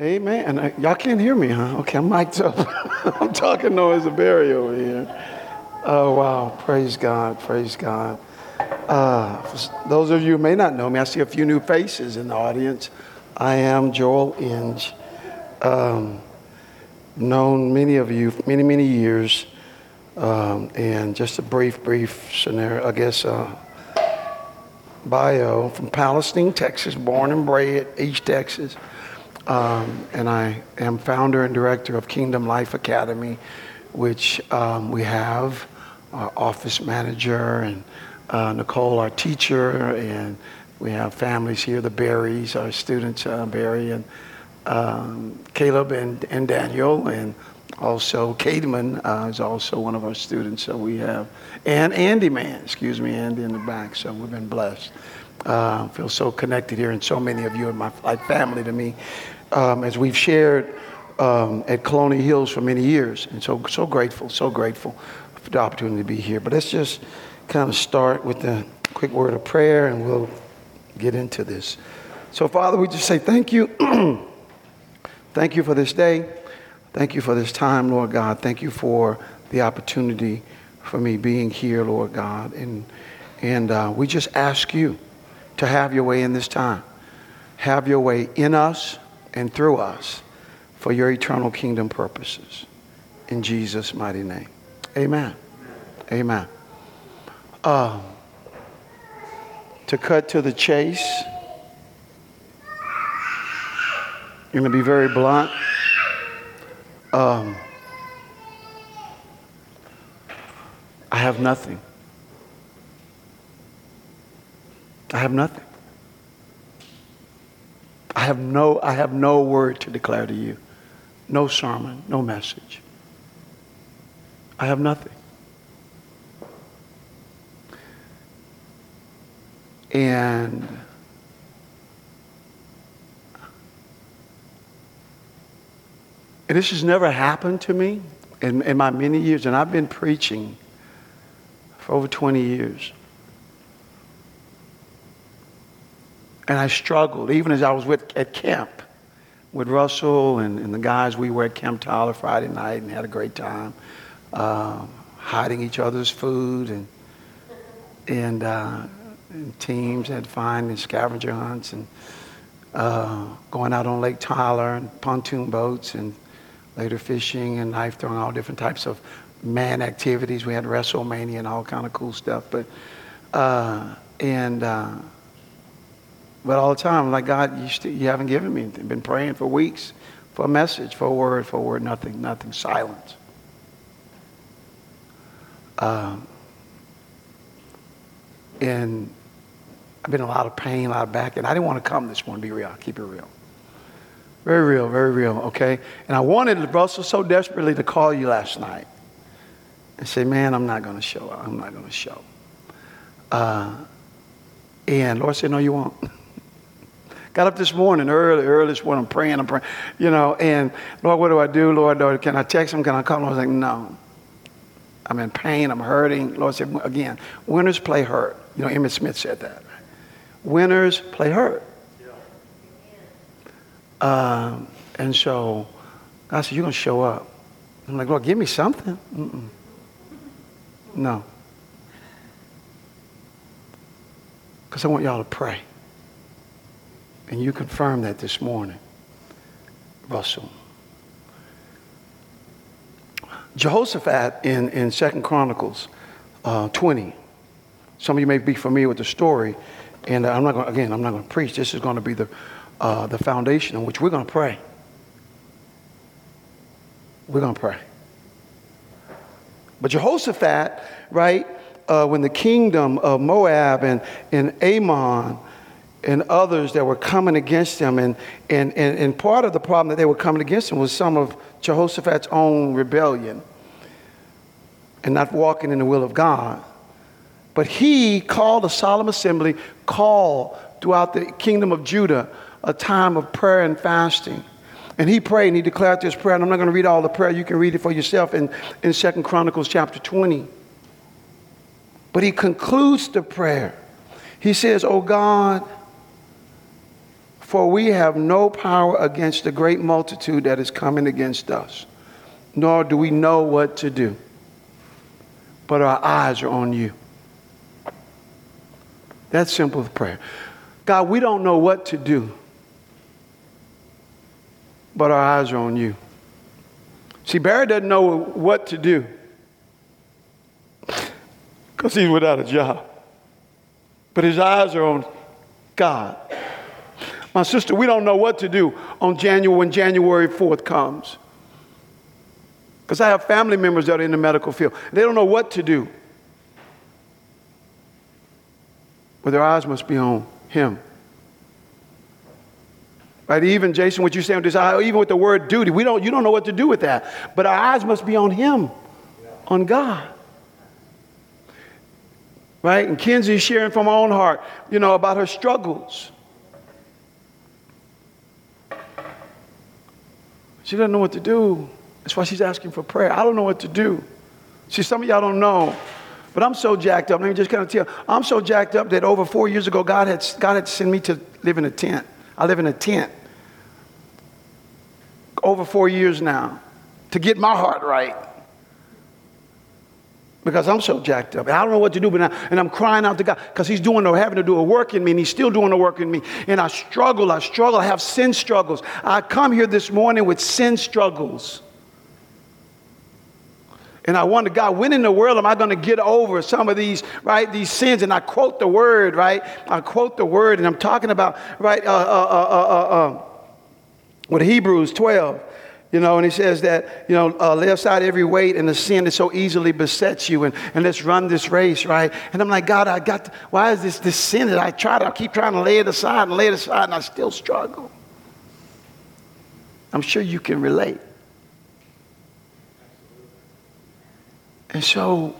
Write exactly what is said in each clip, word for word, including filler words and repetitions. Amen. And y'all can't hear me, huh? Okay, I'm mic'd up. I'm talking noise of barrier over here. Oh, wow. Praise God. Praise God. Uh, for those of you who may not know me, I see a few new faces in the audience. I am Joel Inge. Um, known many of you for many, many years. Um, and just a brief, brief scenario, I guess, uh, bio. From Palestine, Texas, born and bred, East Texas. Um, and I am founder and director of Kingdom Life Academy, which um, we have our office manager and uh, Nicole, our teacher, and we have families here, the Berries, our students, uh, Barry and um, Caleb and, and Daniel, and also Cademan uh, is also one of our students. So we have, and Andy Man, excuse me, Andy in the back. So we've been blessed. I uh, feel so connected here, and so many of you are my, my family to me, um, as we've shared um, at Colonial Hills for many years. And so, so grateful, so grateful for the opportunity to be here. But let's just kind of start with a quick word of prayer, and we'll get into this. So, Father, we just say thank you. Thank you for this day. Thank you for this time, Lord God. Thank you for the opportunity for me being here, Lord God. And, and uh, we just ask you to have your way in this time. Have your way in us and through us for your eternal kingdom purposes. In Jesus' mighty name. Amen. Amen. Uh, to cut to the chase, I'm going to be very blunt. Um, I have nothing. I have nothing. I have no, I have no word to declare to you. No sermon, no message. I have nothing. And and this has never happened to me in, in my many years. And I've been preaching for over twenty years. And I struggled, even as I was with at camp with Russell and, and the guys. We were at Camp Tyler Friday night and had a great time, um, hiding each other's food and and, uh, and teams had fine and scavenger hunts and uh, going out on Lake Tyler and pontoon boats and later fishing and knife throwing, all different types of man activities. We had WrestleMania and all kind of cool stuff, but uh, and. Uh, But all the time, I'm like, God, you, st- you haven't given me anything. I've been praying for weeks for a message, for a word, for a word, nothing, nothing, silence. Um, and I've been in a lot of pain, a lot of back, and I didn't want to come this morning, be real, keep it real. Very real, very real, okay? And I wanted Russell so desperately to call you last night and say, man, I'm not going to show up. I'm not going to show. Uh, and Lord said, no, you won't. Got up this morning, early, early this morning, I'm praying, I'm praying, you know, and Lord, what do I do? Lord, Lord, can I text him? Can I call him? I was like, no. I'm in pain, I'm hurting. Lord said, again, winners play hurt. You know, Emmitt Smith said that. Right? Winners play hurt. Yeah. Um, and so God said, you're going to show up. I'm like, Lord, give me something. Mm-mm. No. Because I want y'all to pray. And you confirmed that this morning, Russell. Jehoshaphat in, in Second Chronicles uh, twenty. Some of you may be familiar with the story. And I'm not going, again, I'm not going to preach. This is going to be the, uh, the foundation on which we're going to pray. We're going to pray. But Jehoshaphat, right, uh, when the kingdom of Moab and, and Ammon and others that were coming against them. And, and, and, and part of the problem that they were coming against them was some of Jehoshaphat's own rebellion and not walking in the will of God. But he called a solemn assembly, called throughout the kingdom of Judah a time of prayer and fasting. And he prayed and he declared this prayer. And I'm not going to read all the prayer. You can read it for yourself in, in Second Chronicles chapter twenty. But he concludes the prayer. He says, oh God, For we have no power against the great multitude that is coming against us, nor do we know what to do. But our eyes are on you. That's simple prayer. God, we don't know what to do, but our eyes are on you. See, Barry doesn't know what to do because he's without a job. But his eyes are on God. My sister, we don't know what to do on January when January fourth comes. Because I have family members that are in the medical field. They don't know what to do. But their eyes must be on him. Right? Even, Jason, what you're saying with this, even with the word duty, we don't, you don't know what to do with that. But our eyes must be on him, on God. Right? And Kenzie's sharing from her own heart, you know, about her struggles. She doesn't know what to do. That's why she's asking for prayer. I don't know what to do. See, some of y'all don't know, but I'm so jacked up. Let me just kind of tell you. I'm so jacked up that over four years ago, God had, God had sent me to live in a tent. I live in a tent over four years now to get my heart right. Because I'm so jacked up. And I don't know what to do, but now, and I'm crying out to God because he's doing or having to do a work in me, and he's still doing a work in me. And I struggle, I struggle, I have sin struggles. I come here this morning with sin struggles. And I wonder, God, when in the world am I going to get over some of these, right, these sins? And I quote the word, right? I quote the word, and I'm talking about, right, uh, uh, uh, uh, uh, with Hebrews twelve. You know, and he says that, you know, uh, lay aside every weight and the sin that so easily besets you, and, and let's run this race, right? And I'm like, God, I got to, why is this this sin that I try to, I keep trying to lay it aside and lay it aside, and I still struggle. I'm sure you can relate. And so,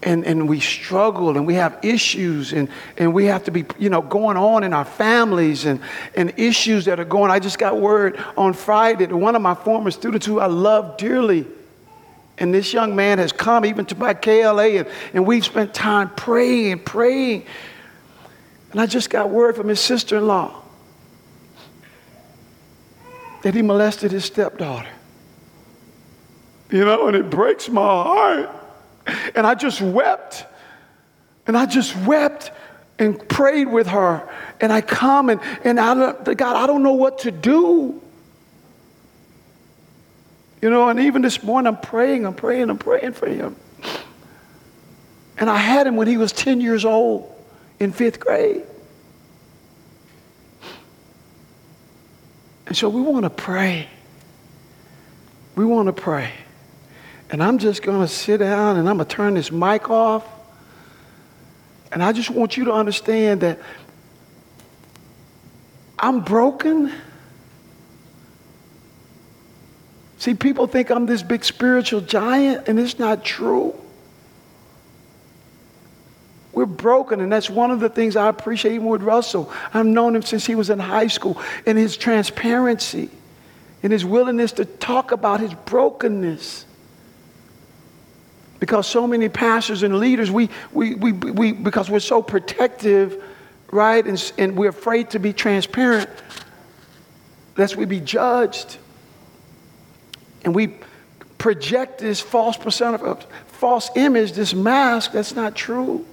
and and we struggle, and we have issues, and, and we have to be, you know, going on in our families, and, and issues that are going. I just got word on Friday that one of my former students who I love dearly, and this young man has come even to my K L A, and, and we've spent time praying, praying. And I just got word from his sister-in-law that he molested his stepdaughter. You know, and it breaks my heart. And I just wept, and I just wept and prayed with her. And I come and, and I don't, God, I don't know what to do. You know, and even this morning, I'm praying, I'm praying, I'm praying for him. And I had him when he was ten years old in fifth grade. And so we want to pray. We want to pray. And I'm just going to sit down, and I'm going to turn this mic off. And I just want you to understand that I'm broken. See, people think I'm this big spiritual giant, and it's not true. We're broken, and that's one of the things I appreciate even with Russell. I've known him since he was in high school, and his transparency and his willingness to talk about his brokenness. Because so many pastors and leaders, we we we we because we're so protective, right? And, and we're afraid to be transparent, lest we be judged. And we project this false persona, false image, this mask that's not true.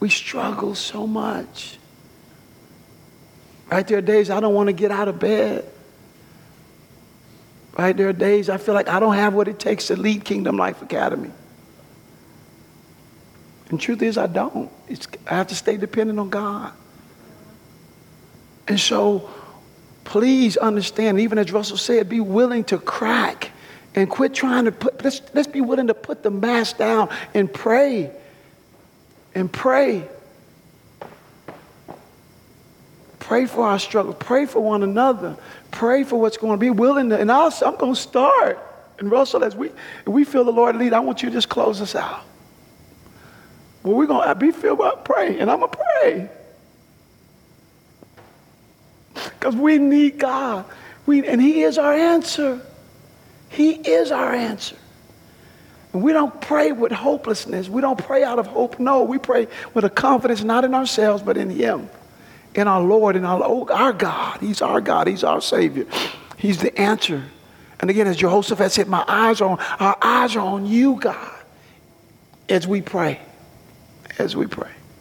We struggle so much. Right? There are days I don't want to get out of bed. Right? There are days I feel like I don't have what it takes to lead Kingdom Life Academy. And truth is, I don't. It's, I have to stay dependent on God. And so, please understand, even as Russell said, be willing to crack and quit trying to put, let's, let's be willing to put the mask down and pray and pray. Pray for our struggle. Pray for one another. Pray for what's going to be willing to. And I'll, I'm going to start. And Russell, as we if we feel the Lord lead, I want you to just close us out. Well, we're going to be filled by praying, and I'm going to pray. Because we need God. We, and he is our answer. He is our answer. And we don't pray with hopelessness. We don't pray out of hope. No, we pray with a confidence not in ourselves but in him. in our Lord and our, oh, our God. He's our God. He's our Savior. He's the answer. And again, as Jehoshaphat said, my eyes are on, our eyes are on you, God, as we pray, as we pray.